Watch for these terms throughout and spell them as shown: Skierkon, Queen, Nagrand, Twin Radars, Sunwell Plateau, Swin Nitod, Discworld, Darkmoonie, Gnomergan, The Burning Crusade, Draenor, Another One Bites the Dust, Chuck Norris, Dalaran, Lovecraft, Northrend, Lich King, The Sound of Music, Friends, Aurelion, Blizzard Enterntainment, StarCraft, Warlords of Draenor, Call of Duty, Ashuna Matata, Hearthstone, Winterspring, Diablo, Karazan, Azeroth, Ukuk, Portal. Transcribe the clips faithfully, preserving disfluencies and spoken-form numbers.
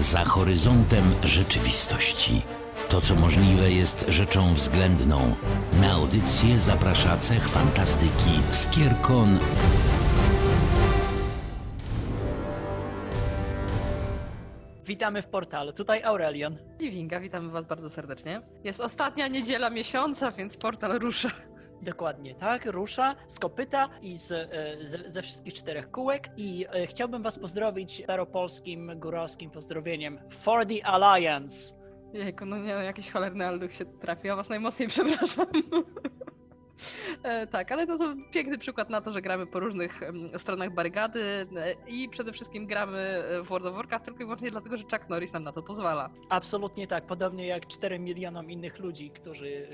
za horyzontem rzeczywistości. To, co możliwe, jest rzeczą względną. Na audycję zaprasza cech fantastyki Skierkon. Witamy w portalu. Tutaj Aurelion. I Winga, witamy Was bardzo serdecznie. Jest ostatnia niedziela miesiąca, więc portal rusza. Dokładnie tak, rusza z kopyta i z, ze, ze wszystkich czterech kółek i e, chciałbym was pozdrowić staropolskim, góralskim pozdrowieniem For the Alliance. Jejku, no nie, no jakiś cholerny alduch się trafił, a was najmocniej przepraszam. e, tak, ale no to piękny przykład na to, że gramy po różnych m, stronach barykady e, i przede wszystkim gramy w World of Warcraft tylko i wyłącznie dlatego, że Chuck Norris nam na to pozwala. Absolutnie tak, podobnie jak czterem milionom innych ludzi, którzy...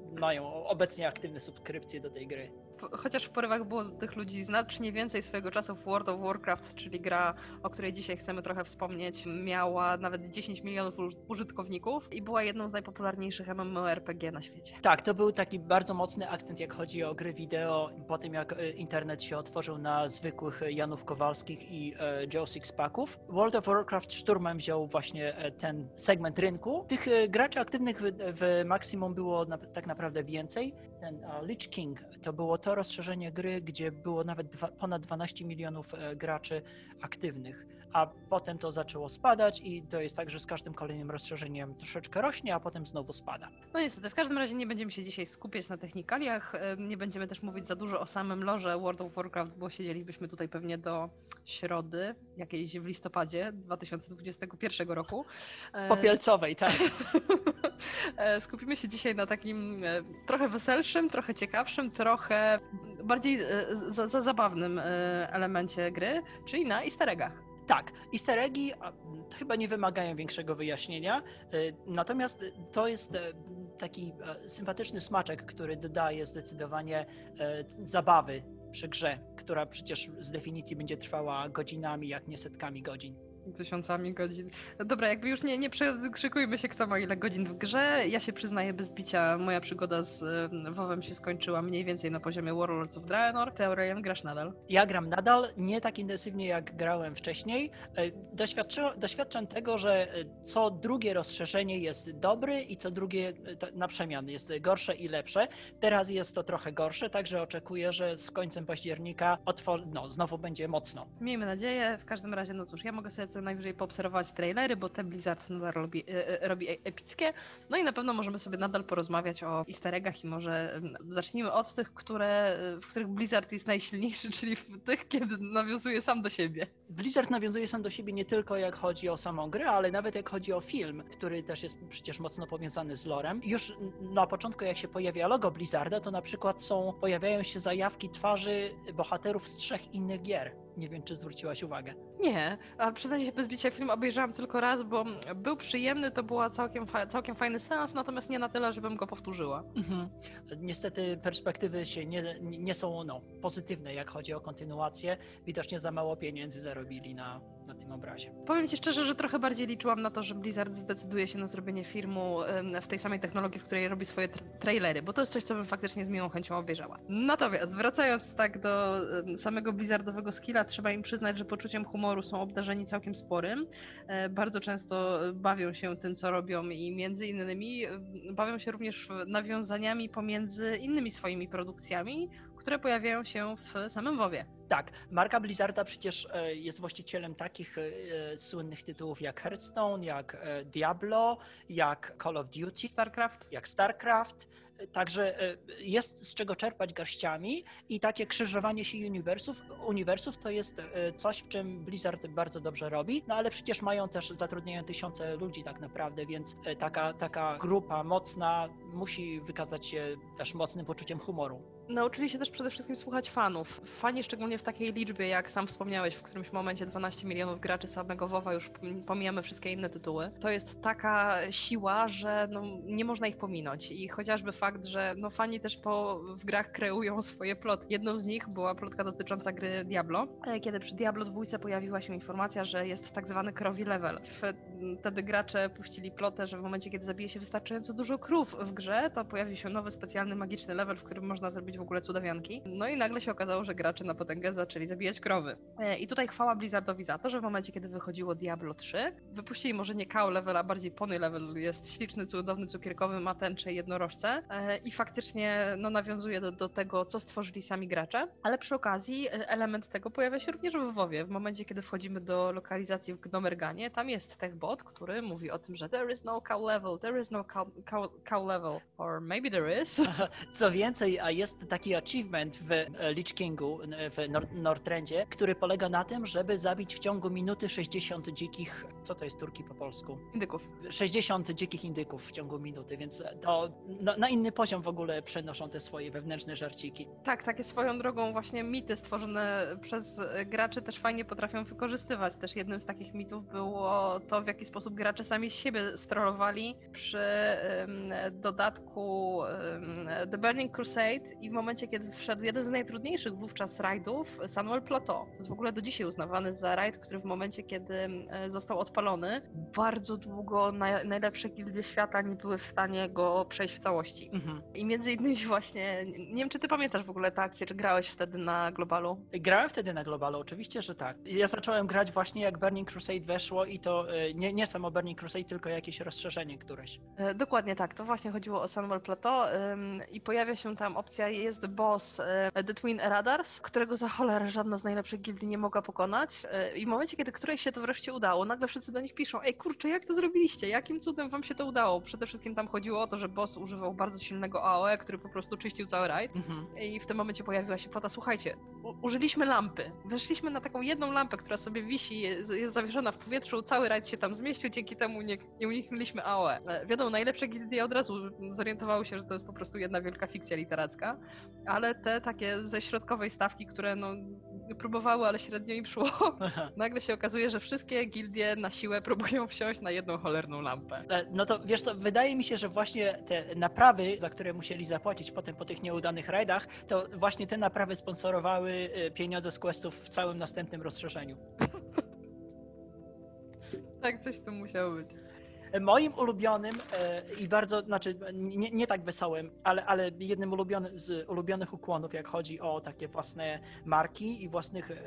E, mają obecnie aktywne subskrypcje do tej gry. Chociaż w porywach było tych ludzi znacznie więcej swojego czasu w World of Warcraft, czyli gra, o której dzisiaj chcemy trochę wspomnieć, miała nawet dziesięć milionów użytkowników i była jedną z najpopularniejszych MMORPG na świecie. Tak, to był taki bardzo mocny akcent, jak chodzi o gry wideo, po tym jak internet się otworzył na zwykłych Janów Kowalskich i Joe Sixpacków. World of Warcraft szturmem wziął właśnie ten segment rynku. Tych graczy aktywnych w maksimum było tak naprawdę więcej. Ten Lich King to było to rozszerzenie gry, gdzie było nawet dwa, ponad dwanaście milionów graczy aktywnych, a potem to zaczęło spadać i to jest tak, że z każdym kolejnym rozszerzeniem troszeczkę rośnie, a potem znowu spada. No niestety, w każdym razie nie będziemy się dzisiaj skupiać na technikaliach, nie będziemy też mówić za dużo o samym lore World of Warcraft, bo siedzielibyśmy tutaj pewnie do środy, jakiejś w listopadzie dwa tysiące dwudziestego pierwszego roku. Popielcowej, tak. Skupimy się dzisiaj na takim trochę weselszym, trochę ciekawszym, trochę bardziej za, za zabawnym elemencie gry, czyli na easter eggach. Tak, easter eggi chyba nie wymagają większego wyjaśnienia, natomiast to jest taki sympatyczny smaczek, który dodaje zdecydowanie zabawy przy grze, która przecież z definicji będzie trwała godzinami, jak nie setkami godzin. Tysiącami godzin. Dobra, jakby już nie, nie przekrzykujmy się, kto ma ile godzin w grze. Ja się przyznaję bez bicia, moja przygoda z WoWem się skończyła mniej więcej na poziomie Warlords of Draenor. Ty, Aurelion, grasz nadal? Ja gram nadal, nie tak intensywnie jak grałem wcześniej. Doświadczam tego, że co drugie rozszerzenie jest dobre i co drugie na przemian jest gorsze i lepsze. Teraz jest to trochę gorsze, także oczekuję, że z końcem października otwor- no, znowu będzie mocno. Miejmy nadzieję. W każdym razie, no cóż, ja mogę sobie co najwyżej poobserwować trailery, bo te Blizzard nadal robi, e, robi epickie. No i na pewno możemy sobie nadal porozmawiać o easter eggach i może zacznijmy od tych, które, w których Blizzard jest najsilniejszy, czyli w tych, kiedy nawiązuje sam do siebie. Blizzard nawiązuje sam do siebie nie tylko jak chodzi o samą grę, ale nawet jak chodzi o film, który też jest przecież mocno powiązany z lorem. Już na początku, jak się pojawia logo Blizzarda, to na przykład są, pojawiają się zajawki twarzy bohaterów z trzech innych gier. Nie wiem, czy zwróciłaś uwagę. Nie, ale przyznaję się bez bicia, film obejrzałam tylko raz, bo był przyjemny, to była całkiem, fa- całkiem fajny seans, natomiast nie na tyle, żebym go powtórzyła. Mhm. Niestety perspektywy się nie, nie są no, pozytywne, jak chodzi o kontynuację. Widocznie za mało pieniędzy zarobili na, na tym obrazie. Powiem ci szczerze, że trochę bardziej liczyłam na to, że Blizzard zdecyduje się na zrobienie filmu w tej samej technologii, w której robi swoje tra- trailery, bo to jest coś, co bym faktycznie z miłą chęcią obejrzała. Natomiast wracając tak do samego Blizzardowego skilla, trzeba im przyznać, że poczuciem humoru są obdarzeni całkiem sporym. Bardzo często bawią się tym, co robią i między innymi bawią się również nawiązaniami pomiędzy innymi swoimi produkcjami, które pojawiają się w samym WoWie. Tak, marka Blizzarda przecież jest właścicielem takich słynnych tytułów jak Hearthstone, jak Diablo, jak Call of Duty, StarCraft, jak StarCraft. Także jest z czego czerpać garściami i takie krzyżowanie się uniwersów, uniwersów to jest coś, w czym Blizzard bardzo dobrze robi, no ale przecież mają też, zatrudniają tysiące ludzi tak naprawdę, więc taka, taka grupa mocna musi wykazać się też mocnym poczuciem humoru. Nauczyli się też przede wszystkim słuchać fanów. Fani, szczególnie w takiej liczbie, jak sam wspomniałeś w którymś momencie, dwanaście milionów graczy samego WoWa, już pomijamy wszystkie inne tytuły. To jest taka siła, że no, nie można ich pominąć i chociażby fakt, że no, fani też po, w grach kreują swoje plotki. Jedną z nich była plotka dotycząca gry Diablo, kiedy przy Diablo dwa pojawiła się informacja, że jest tak zwany krowi level. Wtedy gracze puścili plotę, że w momencie, kiedy zabije się wystarczająco dużo krów w grze, to pojawi się nowy specjalny magiczny level, w którym można zrobić robić w ogóle cudawianki. No i nagle się okazało, że gracze na potęgę zaczęli zabijać krowy. I tutaj chwała Blizzardowi za to, że w momencie, kiedy wychodziło Diablo trzy, wypuścili może nie K O level, a bardziej pony level. Jest śliczny, cudowny, cukierkowy, ma tęcze i jednorożce i faktycznie no, nawiązuje do, do tego, co stworzyli sami gracze, ale przy okazji element tego pojawia się również w WoWie. W momencie, kiedy wchodzimy do lokalizacji w Gnomerganie, tam jest techbot, który mówi o tym, że there is no cow level, there is no cow, cow, cow level, or maybe there is. Co więcej, a jest taki achievement w Lich Kingu, w Northrendzie, który polega na tym, żeby zabić w ciągu minuty sześćdziesiąt dzikich, co to jest turki po polsku? Indyków. sześćdziesiąt dzikich indyków w ciągu minuty, więc to no, na inny poziom w ogóle przenoszą te swoje wewnętrzne żarciki. Tak, takie swoją drogą właśnie mity stworzone przez graczy też fajnie potrafią wykorzystywać. Też jednym z takich mitów było to, w jaki sposób gracze sami siebie strollowali przy um, dodatku um, The Burning Crusade i w momencie, kiedy wszedł jeden z najtrudniejszych wówczas rajdów, Sunwell Plateau. To jest w ogóle do dzisiaj uznawany za rajd, który w momencie, kiedy został odpalony, bardzo długo naj- najlepsze gildie świata nie były w stanie go przejść w całości. Mhm. I między innymi właśnie, nie wiem, czy ty pamiętasz w ogóle tę akcję, czy grałeś wtedy na globalu? Grałem wtedy na globalu, oczywiście, że tak. Ja zacząłem grać właśnie jak Burning Crusade weszło i to nie, nie samo Burning Crusade, tylko jakieś rozszerzenie któreś. Dokładnie tak, to właśnie chodziło o Sunwell Plateau i pojawia się tam opcja, jest boss The Twin Radars, którego za cholerę żadna z najlepszych gildii nie mogła pokonać i w momencie, kiedy którejś się to wreszcie udało, nagle wszyscy do nich piszą, ej kurczę, jak to zrobiliście? Jakim cudem wam się to udało? Przede wszystkim tam chodziło o to, że boss używał bardzo silnego A O E, który po prostu czyścił cały rajd. Mhm. I w tym momencie pojawiła się plata, słuchajcie, użyliśmy lampy, weszliśmy na taką jedną lampę, która sobie wisi, jest, jest zawieszona w powietrzu, cały rajd się tam zmieścił, dzięki temu nie, nie uniknęliśmy A O E. Wiadomo, najlepsze gildie od razu zorientowały się, że to jest po prostu jedna wielka fikcja literacka, ale te takie ze środkowej stawki, które no próbowały, ale średnio im szło, nagle się okazuje, że wszystkie gildie na siłę próbują wsiąść na jedną cholerną lampę. No to wiesz co, wydaje mi się, że właśnie te naprawy, za które musieli zapłacić potem po tych nieudanych rajdach, to właśnie te naprawy sponsorowały pieniądze z questów w całym następnym rozszerzeniu. Tak, coś tu musiało być. Moim ulubionym i bardzo, znaczy nie, nie tak wesołym, ale, ale jednym ulubionym z ulubionych ukłonów, jak chodzi o takie własne marki i własnych e,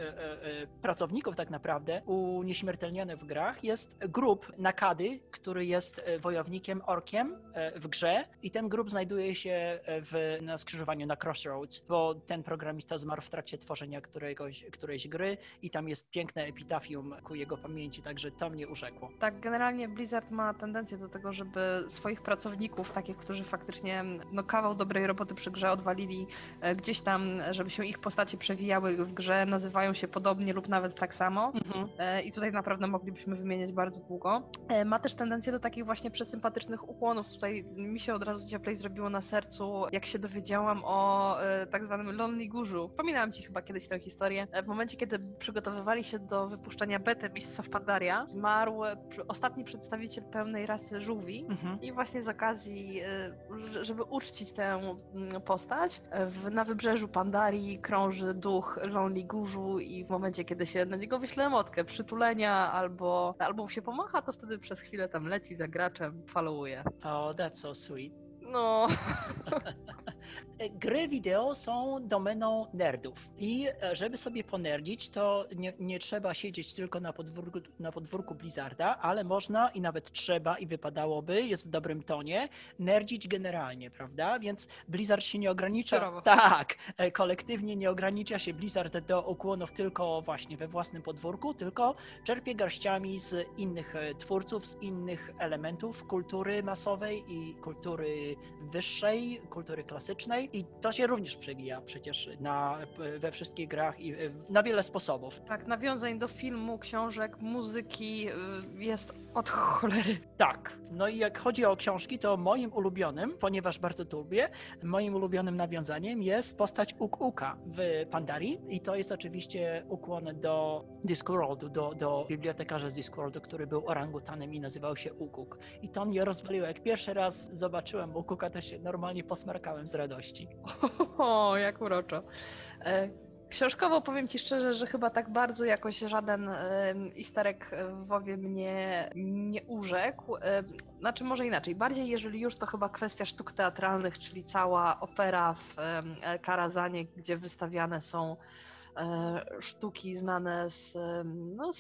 e, pracowników tak naprawdę, unieśmiertelnione w grach, jest grób Nakady, który jest wojownikiem orkiem w grze i ten grób znajduje się w, na skrzyżowaniu, na Crossroads, bo ten programista zmarł w trakcie tworzenia któregoś, którejś gry i tam jest piękne epitafium ku jego pamięci, także to mnie urzekło. Tak, generalnie Blizzard ma tendencję do tego, żeby swoich pracowników, takich, którzy faktycznie no, kawał dobrej roboty przy grze odwalili e, gdzieś tam, żeby się ich postacie przewijały w grze, nazywają się podobnie lub nawet tak samo. Mm-hmm. E, I tutaj naprawdę moglibyśmy wymieniać bardzo długo. E, ma też tendencję do takich właśnie przesympatycznych ukłonów. Tutaj mi się od razu cieplej zrobiło na sercu, jak się dowiedziałam o e, tak zwanym Lonely Gurzu. Wspominałam ci chyba kiedyś tę historię. E, w momencie, kiedy przygotowywali się do wypuszczenia bety miejsca w Pandaria, zmarł ostatni przedstawiciel pełnej rasy żółwi. Mhm. I właśnie z okazji, żeby uczcić tę postać, na wybrzeżu Pandarii krąży duch Lonely Gurzu i w momencie, kiedy się na niego wyśle emotkę przytulenia albo, albo mu się pomacha, to wtedy przez chwilę tam leci za graczem, followuje. Oh, that's so sweet. No. Gry wideo są domeną nerdów i żeby sobie ponerdzić, to nie, nie trzeba siedzieć tylko na podwórku, na podwórku Blizzarda, ale można i nawet trzeba i wypadałoby, jest w dobrym tonie, nerdzić generalnie, prawda? Więc Blizzard się nie ogranicza, Czerowo. Tak, kolektywnie nie ogranicza się Blizzard do ukłonów tylko właśnie we własnym podwórku, tylko czerpie garściami z innych twórców, z innych elementów kultury masowej i kultury wyższej, kultury klasycznej i to się również przewija przecież na, we wszystkich grach i na wiele sposobów. Tak, nawiązań do filmu, książek, muzyki jest od cholery. Tak, no i jak chodzi o książki, to moim ulubionym, ponieważ bardzo to lubię, moim ulubionym nawiązaniem jest postać Ukuka w Pandarii i to jest oczywiście ukłon do Discworldu, do, do bibliotekarza z Discworldu, który był orangutanem i nazywał się Ukuk. I to mnie rozwaliło, jak pierwszy raz zobaczyłem Ukuka, to się normalnie posmarkałem z radości. O, jak uroczo. Książkowo powiem Ci szczerze, że chyba tak bardzo jakoś żaden isterek w WoWie mnie nie urzekł. Znaczy może inaczej, bardziej jeżeli już, to chyba kwestia sztuk teatralnych, czyli cała opera w Karazanie, gdzie wystawiane są sztuki znane z, no, z,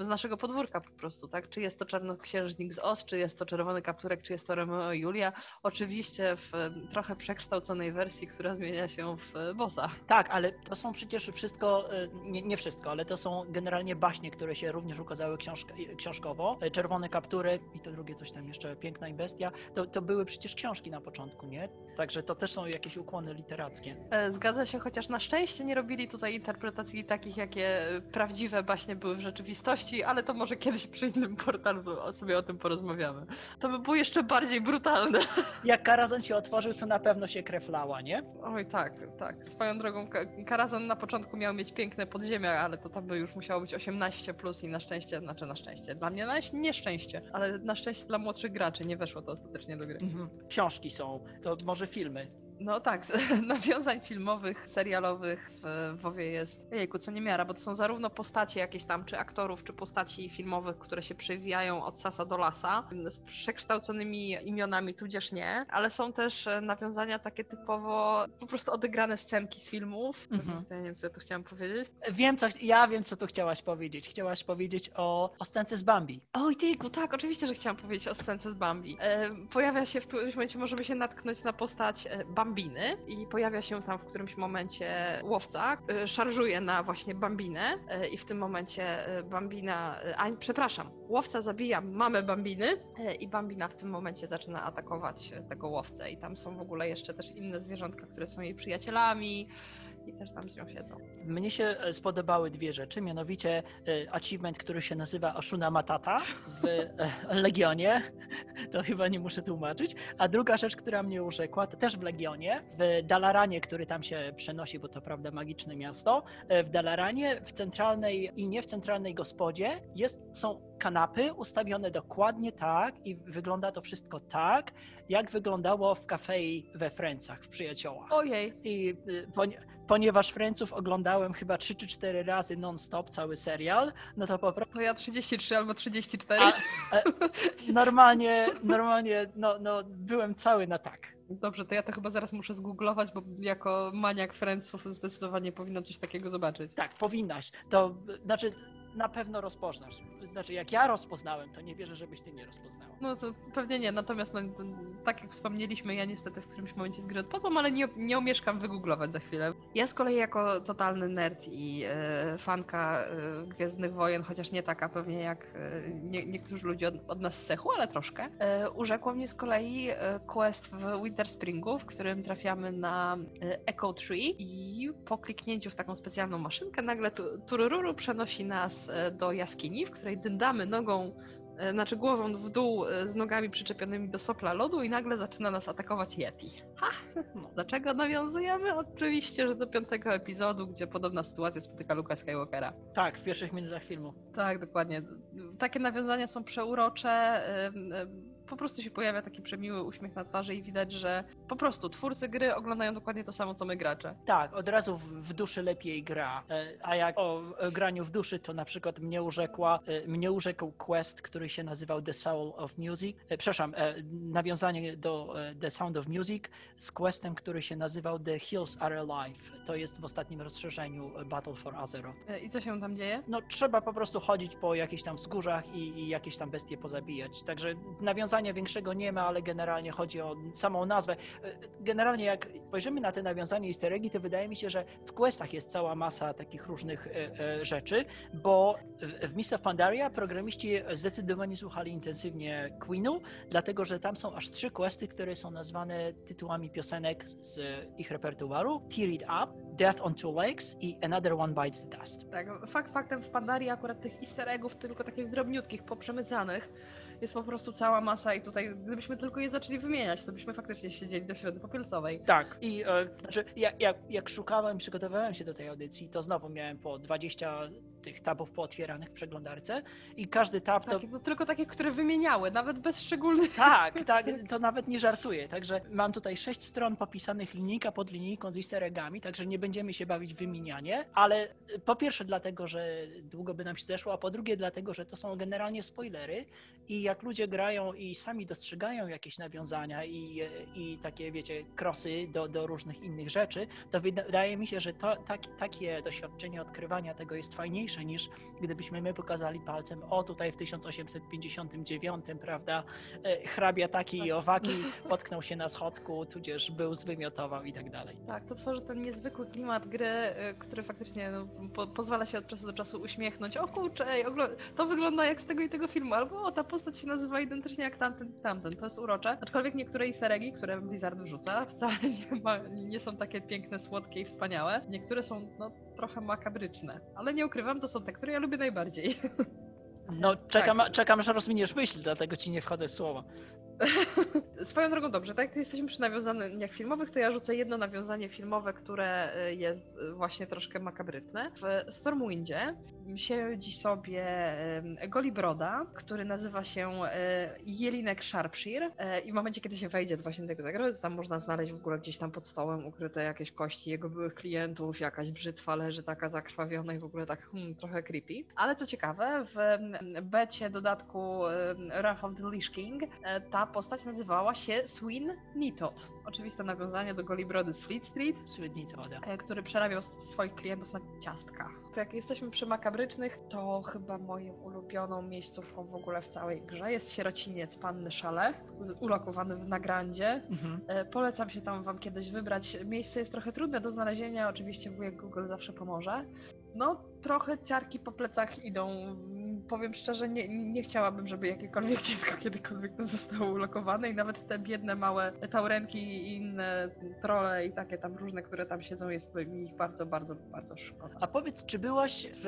z naszego podwórka po prostu, tak? Czy jest to Czarnoksiężnik z Oz, czy jest to Czerwony Kapturek, czy jest to Romeo i Julia. Oczywiście w trochę przekształconej wersji, która zmienia się w bossa. Tak, ale to są przecież wszystko, nie, nie wszystko, ale to są generalnie baśnie, które się również ukazały książ, książkowo. Czerwony Kapturek i to drugie coś tam jeszcze, Piękna i Bestia, to, to były przecież książki na początku, nie? Także to też są jakieś ukłony literackie. Zgadza się, chociaż na szczęście nie robili tutaj interpretacji takich, jakie prawdziwe baśnie były w rzeczywistości, ale to może kiedyś przy innym portalu sobie o tym porozmawiamy. To by było jeszcze bardziej brutalne. Jak Karazan się otworzył, to na pewno się krew lała, nie? Oj tak, tak. Swoją drogą Karazan na początku miał mieć piękne podziemia, ale to tam by już musiało być osiemnaście plus i na szczęście, znaczy na szczęście, dla mnie na nieszczęście, ale na szczęście dla młodszych graczy nie weszło to ostatecznie do gry. Mhm. Książki są, to może filmy. No tak, nawiązań filmowych, serialowych w WoWie jest, jejku, co niemiara, bo to są zarówno postacie jakieś tam, czy aktorów, czy postaci filmowych, które się przewijają od sasa do lasa, z przekształconymi imionami, tudzież nie, ale są też nawiązania takie typowo po prostu odegrane scenki z filmów. Mhm. Ja nie wiem, co tu chciałam powiedzieć. Wiem, co, ja wiem, co tu chciałaś powiedzieć. Chciałaś powiedzieć o, o scence z Bambi. Oj, jejku, tak, oczywiście, że chciałam powiedzieć o scence z Bambi. E, pojawia się w którymś momencie, możemy się natknąć na postać Bambi, Bambiny i pojawia się tam w którymś momencie łowca, szarżuje na właśnie Bambinę i w tym momencie Bambina, a przepraszam, łowca zabija mamę Bambiny i Bambina w tym momencie zaczyna atakować tego łowcę i tam są w ogóle jeszcze też inne zwierzątka, które są jej przyjacielami i też tam z nią siedzą. Mnie się spodobały dwie rzeczy, mianowicie achievement, który się nazywa Ashuna Matata w Legionie, to chyba nie muszę tłumaczyć, a druga rzecz, która mnie urzekła, to też w Legionie, w Dalaranie, który tam się przenosi, bo to prawda magiczne miasto, w Dalaranie, w centralnej i nie w centralnej gospodzie jest, są kanapy ustawione dokładnie tak i wygląda to wszystko tak, jak wyglądało w kafei we Friendsach, w Przyjaciołach. Ojej. I poni- ponieważ Friendsów oglądałem chyba trzy czy cztery razy non-stop cały serial, no to po prostu... To ja trzydzieści trzy albo trzydzieści cztery. A, a, normalnie, normalnie, no, no byłem cały na tak. Dobrze, to ja to chyba zaraz muszę zgooglować, bo jako maniak Friendsów zdecydowanie powinnam coś takiego zobaczyć. Tak, powinnaś. To znaczy... Na pewno rozpoznasz. Znaczy, jak ja rozpoznałem, to nie wierzę, żebyś ty nie rozpoznała. No to pewnie nie, natomiast no, to, tak jak wspomnieliśmy, ja niestety w którymś momencie z gry odpadłam, ale nie, nie omieszkam wygooglować za chwilę. Ja z kolei jako totalny nerd i y, fanka y, Gwiezdnych Wojen, chociaż nie taka pewnie jak y, nie, niektórzy ludzie od, od nas z cechu, ale troszkę, y, urzekło mnie z kolei y, quest w Winterspringu, w którym trafiamy na y, Echo Tree i po kliknięciu w taką specjalną maszynkę nagle tu, turururu przenosi nas do jaskini, w której dyndamy nogą, znaczy głową w dół z nogami przyczepionymi do sopla lodu i nagle zaczyna nas atakować Yeti. Ha! Do czego nawiązujemy? Oczywiście, że do piątego epizodu, gdzie podobna sytuacja spotyka Luke'a Skywalkera. Tak, w pierwszych minutach filmu. Tak, dokładnie. Takie nawiązania są przeurocze. Po prostu się pojawia taki przemiły uśmiech na twarzy i widać, że po prostu twórcy gry oglądają dokładnie to samo, co my gracze. Tak, od razu w duszy lepiej gra, a jak o graniu w duszy, to na przykład mnie urzekła, mnie urzekł quest, który się nazywał The Soul of Music, przepraszam, nawiązanie do The Sound of Music z questem, który się nazywał The Hills Are Alive, to jest w ostatnim rozszerzeniu Battle for Azeroth. I co się tam dzieje? No trzeba po prostu chodzić po jakichś tam wzgórzach i, i jakieś tam bestie pozabijać, także nawiązanie większego nie ma, ale generalnie chodzi o samą nazwę. Generalnie jak spojrzymy na te nawiązania easter eggi, to wydaje mi się, że w questach jest cała masa takich różnych rzeczy, bo w Mist of Pandaria programiści zdecydowanie słuchali intensywnie Queenu, dlatego że tam są aż trzy questy, które są nazwane tytułami piosenek z ich repertuaru. Tear It Up, Death on Two Lakes i Another One Bites the Dust. Tak, fakt faktem w Pandarii akurat tych easter eggów, tylko takich drobniutkich, poprzemycanych, jest po prostu cała masa i tutaj gdybyśmy tylko je zaczęli wymieniać, to byśmy faktycznie siedzieli do środy popielcowej. Tak. I e, znaczy, ja, ja, jak szukałem, przygotowywałem się do tej audycji, to znowu miałem po dwadzieścia tych tabów pootwieranych w przeglądarce i każdy tab to... Tak, no tylko takich, które wymieniały, nawet bez szczególnych... Tak, tak, to nawet nie żartuję. Także mam tutaj sześć stron popisanych linijka pod linijką z easter eggami, także nie będziemy się bawić w wymienianie, ale po pierwsze dlatego, że długo by nam się zeszło, a po drugie dlatego, że to są generalnie spoilery i jak ludzie grają i sami dostrzegają jakieś nawiązania i, i takie, wiecie, krosy do, do różnych innych rzeczy, to wydaje mi się, że to, tak, takie doświadczenie odkrywania tego jest fajniejsze niż gdybyśmy my pokazali palcem, o tutaj w tysiąc osiemset pięćdziesiątym dziewiątym, prawda, hrabia taki i owaki potknął się na schodku, tudzież był, zwymiotował i tak dalej. Tak, to tworzy ten niezwykły klimat gry, który faktycznie no, po, pozwala się od czasu do czasu uśmiechnąć, o kurczę, ej, to wygląda jak z tego i tego filmu, albo o, ta postać się nazywa identycznie jak tamten, tamten, to jest urocze, aczkolwiek niektóre easter eggi, które Blizzard wrzuca, wcale nie, ma, nie są takie piękne, słodkie i wspaniałe, niektóre są no, trochę makabryczne, ale nie ukrywam, to są te, które ja lubię najbardziej. No czekam, tak. czekam, aż rozwiniesz myśl, dlatego ci nie wchodzę w słowa. Swoją drogą dobrze, tak jak jesteśmy przy nawiązaniach filmowych, to ja rzucę jedno nawiązanie filmowe, które jest właśnie troszkę makabryczne. W Stormwindzie siedzi sobie Golibroda, który nazywa się Jelinek Sharpshire i w momencie, kiedy się wejdzie właśnie tego zagrożenia, tam można znaleźć w ogóle gdzieś tam pod stołem ukryte jakieś kości jego byłych klientów, jakaś brzytwa leży taka zakrwawiona i w ogóle tak hmm, trochę creepy. Ale co ciekawe, w becie dodatku Wrath of the Lich King ta postać nazywała się Swin Nitod. Oczywiste nawiązanie do Golibrody z Fleet Street, który przerabiał swoich klientów na ciastka. Jak jesteśmy przy makabrycznych, to chyba moją ulubioną miejscówką w ogóle w całej grze jest sierociniec Panny Szalech, ulokowany w Nagrandzie. Mhm. Polecam się tam wam kiedyś wybrać. Miejsce jest trochę trudne do znalezienia, oczywiście wujek Google zawsze pomoże. No, trochę ciarki po plecach idą. Powiem szczerze, nie, nie chciałabym, żeby jakiekolwiek dziecko kiedykolwiek tam zostało ulokowane i nawet te biedne małe taurenki i inne trole i takie tam różne, które tam siedzą, jest mi ich bardzo, bardzo, bardzo szkoda. A powiedz, czy byłaś w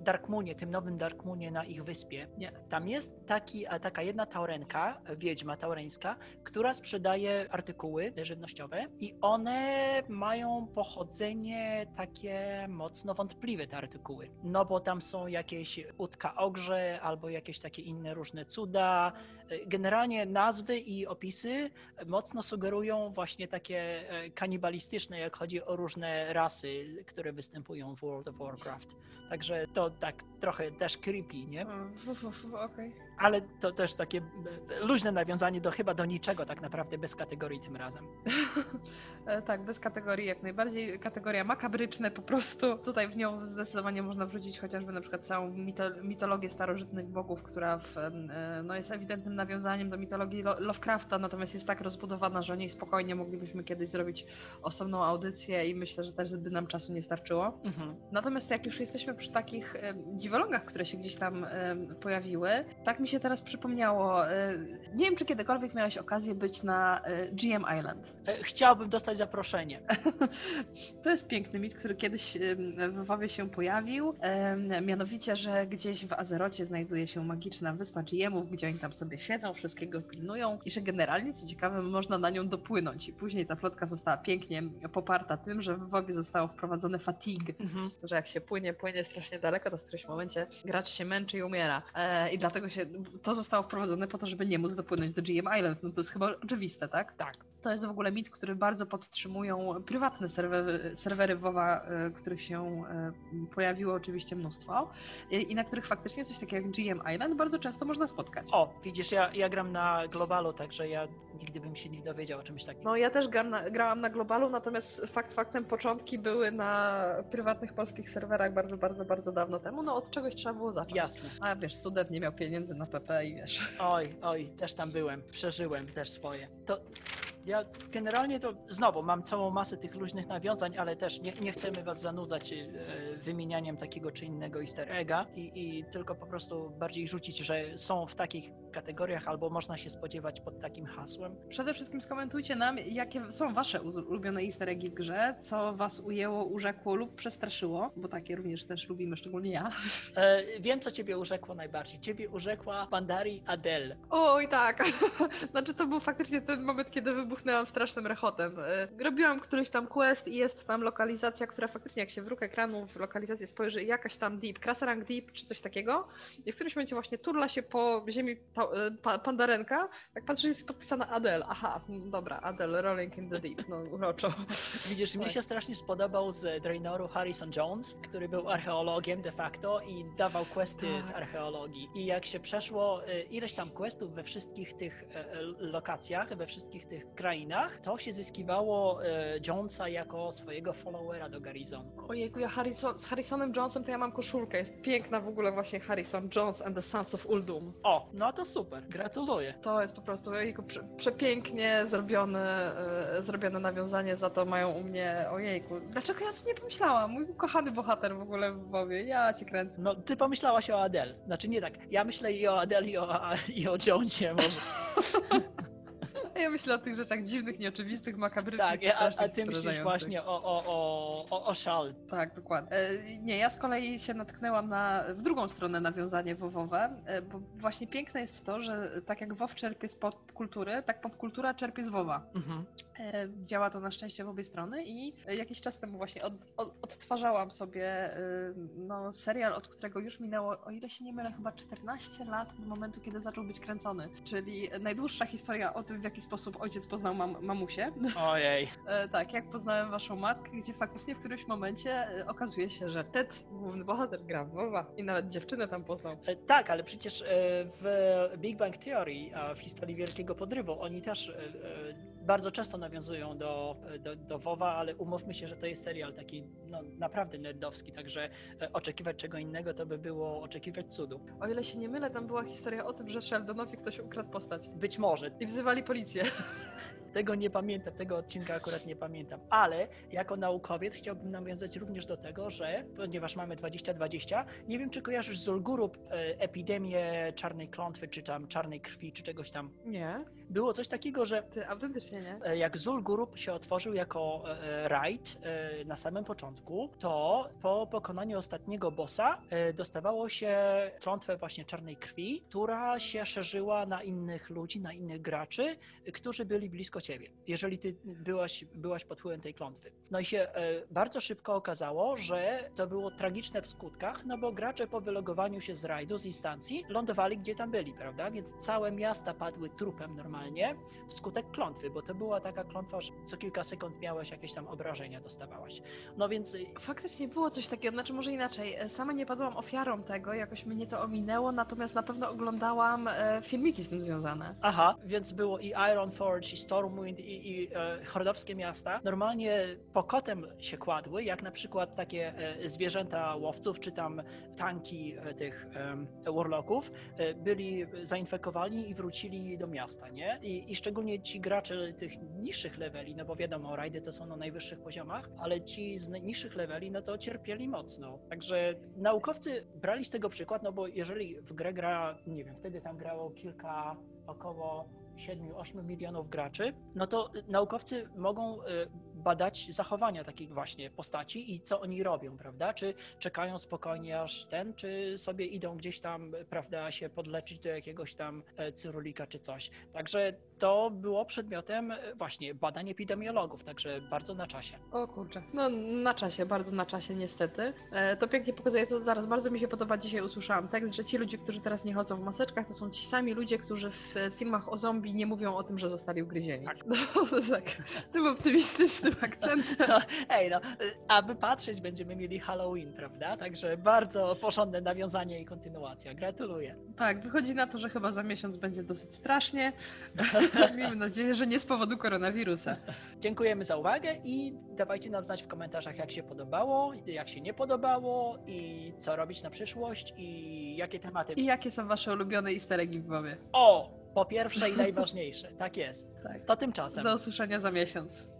Darkmoonie, tym nowym Darkmoonie na ich wyspie? Nie. Tam jest taki, a taka jedna taurenka, wiedźma taureńska, która sprzedaje artykuły żywnościowe i one mają pochodzenie takie mocno wątpliwe, te artykuły. No bo tam są jakieś utka ogrze albo jakieś takie inne różne cuda. Generalnie nazwy i opisy mocno sugerują właśnie takie kanibalistyczne, jak chodzi o różne rasy, które występują w World of Warcraft. Także to tak trochę też creepy, nie? Okay. Ale to też takie luźne nawiązanie do chyba do niczego tak naprawdę, bez kategorii tym razem. Tak, bez kategorii jak najbardziej. Kategoria makabryczne po prostu. Tutaj w nią zdecydowanie można wrzucić chociażby na przykład całą mitologię mitologię starożytnych bogów, która w, no, jest ewidentnym nawiązaniem do mitologii Lovecrafta, natomiast jest tak rozbudowana, że o niej spokojnie moglibyśmy kiedyś zrobić osobną audycję i myślę, że też by nam czasu nie starczyło. Mhm. Natomiast jak już jesteśmy przy takich dziwolągach, które się gdzieś tam pojawiły, tak mi się teraz przypomniało, nie wiem, czy kiedykolwiek miałeś okazję być na G M Island. Chciałbym dostać zaproszenie. To jest piękny mit, który kiedyś w WoWie się pojawił, mianowicie, że gdzieś w Azerocie znajduje się magiczna wyspa G M-ów, gdzie oni tam sobie siedzą, wszystkiego pilnują i że generalnie, co ciekawe, można na nią dopłynąć. I później ta plotka została pięknie poparta tym, że w WoWie zostało wprowadzone fatigue, mm-hmm. że jak się płynie, płynie strasznie daleko, to w którymś momencie gracz się męczy i umiera. Eee, I dlatego się to zostało wprowadzone po to, żeby nie móc dopłynąć do G M Island. No to jest chyba oczywiste, tak? Tak. To jest w ogóle mit, który bardzo podtrzymują prywatne serwery, serwery WoWa, których się pojawiło oczywiście mnóstwo i na których faktycznie coś takiego jak G M Island bardzo często można spotkać. O, widzisz, ja, ja gram na globalu, także ja nigdy bym się nie dowiedział o czymś takim. No ja też gram na, grałam na globalu, natomiast fakt faktem początki były na prywatnych polskich serwerach bardzo, bardzo, bardzo dawno temu, no od czegoś trzeba było zacząć. Jasne. A wiesz, student nie miał pieniędzy na P P i wiesz. Oj, oj, też tam byłem, przeżyłem też swoje. To... Ja generalnie to znowu mam całą masę tych luźnych nawiązań, ale też nie, nie chcemy was zanudzać e, wymienianiem takiego czy innego easter egga i, i tylko po prostu bardziej rzucić, że są w takich kategoriach albo można się spodziewać pod takim hasłem? Przede wszystkim skomentujcie nam, jakie są wasze ulubione easter eggi w grze, co was ujęło, urzekło lub przestraszyło, bo takie również też lubimy, szczególnie ja. E, wiem, co ciebie urzekło najbardziej. Ciebie urzekła w Pandarii Adele. Oj tak, znaczy to był faktycznie ten moment, kiedy wybuchnęłam strasznym rechotem. Robiłam któryś tam quest i jest tam lokalizacja, która faktycznie jak się w róg ekranu w lokalizację spojrzy, jakaś tam deep, Karazan deep czy coś takiego i w którymś momencie właśnie turla się po ziemi ta, pa, Pandarenka, tak patrzę, jest podpisana Adele. Aha, dobra, Adele, rolling in the deep, no uroczo. Widzisz, tak. Mnie się strasznie spodobał z Draenoru Harrison Jones, który był archeologiem de facto i dawał questy tak. z archeologii. I jak się przeszło ileś tam questów we wszystkich tych lokacjach, we wszystkich tych krainach, to się zyskiwało Jonesa jako swojego followera do Garrison. Ojejku, ja Harrison, z Harrisonem Jonesem to ja mam koszulkę, jest piękna w ogóle właśnie Harrison Jones and the Sons of Uldum. O, no to super, gratuluję. To jest po prostu ojejku, prze, przepięknie zrobione, e, zrobione nawiązanie, za to mają u mnie, ojejku, dlaczego ja sobie nie pomyślałam? Mój ukochany bohater w ogóle w WoWie, ja cię kręcę. No ty pomyślałaś o Adele, znaczy nie tak, ja myślę i o Adele i o, i o Jonesie może. Ja myślę o tych rzeczach dziwnych, nieoczywistych, makabrycznych. Tak, a, a ty myślisz właśnie o, o, o, o, o szal. Tak, dokładnie. E, nie, ja z kolei się natknęłam na w drugą stronę nawiązanie wowowe, bo właśnie piękne jest to, że tak jak WoW czerpie z popkultury, tak popkultura czerpie z WoWa. Mhm. E, działa to na szczęście w obie strony i jakiś czas temu właśnie od, od, odtwarzałam sobie no, serial, od którego już minęło, o ile się nie mylę, chyba czternaście lat do momentu, kiedy zaczął być kręcony. Czyli najdłuższa historia o tym, w jaki sposób ojciec poznał mam, mamusię. Ojej. E, tak, jak poznałem waszą matkę, gdzie faktycznie w którymś momencie e, okazuje się, że Ted, główny bohater, gra w WoWa i nawet dziewczynę tam poznał. E, tak, ale przecież e, w Big Bang Theory, a w historii Wielkiego Podrywu, oni też e, bardzo często nawiązują do, do, do WoWa, ale umówmy się, że to jest serial taki no, naprawdę nerdowski, także e, oczekiwać czego innego to by było oczekiwać cudu. O ile się nie mylę, tam była historia o tym, że Sheldonowi ktoś ukradł postać. Być może. I wzywali policję. Tego nie pamiętam, tego odcinka akurat nie pamiętam, ale jako naukowiec chciałbym nawiązać również do tego, że ponieważ mamy dwadzieścia dwadzieścia, nie wiem czy kojarzysz z Ulgurub epidemię czarnej klątwy, czy tam czarnej krwi, czy czegoś tam. Nie. Było coś takiego, że Ty, autentycznie nie. Jak Zulgurub się otworzył jako raid na samym początku, to po pokonaniu ostatniego bossa dostawało się klątwę właśnie czarnej krwi, która się szerzyła na innych ludzi, na innych graczy, którzy byli blisko ciebie, jeżeli ty byłaś, byłaś pod wpływem tej klątwy. No i się e, bardzo szybko okazało, że to było tragiczne w skutkach, no bo gracze po wylogowaniu się z rajdu, z instancji, lądowali gdzie tam byli, prawda? Więc całe miasta padły trupem normalnie wskutek klątwy, bo to była taka klątwa, że co kilka sekund miałeś jakieś tam obrażenia, dostawałaś. No więc... Faktycznie było coś takiego, znaczy może inaczej, sama nie padłam ofiarą tego, jakoś mnie to ominęło, natomiast na pewno oglądałam e, filmiki z tym związane. Aha, więc było i Iron Forge, i Stormwind, i, i e, hordowskie miasta normalnie pokotem się kładły, jak na przykład takie e, zwierzęta łowców, czy tam tanki e, tych e, warlocków, e, byli zainfekowani i wrócili do miasta, nie? I, I szczególnie ci gracze tych niższych leveli, no bo wiadomo, rajdy to są na najwyższych poziomach, ale ci z niższych leveli, no to cierpieli mocno. Także naukowcy brali z tego przykład, no bo jeżeli w grę gra, nie wiem, wtedy tam grało kilka, około siedmiu do ośmiu milionów graczy, no to naukowcy mogą badać zachowania takich właśnie postaci i co oni robią, prawda? Czy czekają spokojnie aż ten, czy sobie idą gdzieś tam, prawda, się podleczyć do jakiegoś tam cyrulika czy coś. Także to było przedmiotem właśnie badań epidemiologów, także bardzo na czasie. O kurczę, no na czasie, bardzo na czasie niestety. E, to pięknie pokazuje, to zaraz bardzo mi się podoba, dzisiaj usłyszałam tekst, że ci ludzie, którzy teraz nie chodzą w maseczkach, to są ci sami ludzie, którzy w filmach o zombie nie mówią o tym, że zostali ugryzieni. Tak. No tak, tym optymistycznym akcentem. No, ej no, aby patrzeć będziemy mieli Halloween, prawda? Także bardzo porządne nawiązanie i kontynuacja. Gratuluję. Tak, wychodzi na to, że chyba za miesiąc będzie dosyć strasznie. Miejmy nadzieję, że nie z powodu koronawirusa. Dziękujemy za uwagę i dawajcie nam znać w komentarzach, jak się podobało, jak się nie podobało i co robić na przyszłość i jakie tematy. I jakie są wasze ulubione easter eggi w WoWie. O, po pierwsze i najważniejsze. Tak jest. Tak. To tymczasem. Do usłyszenia za miesiąc.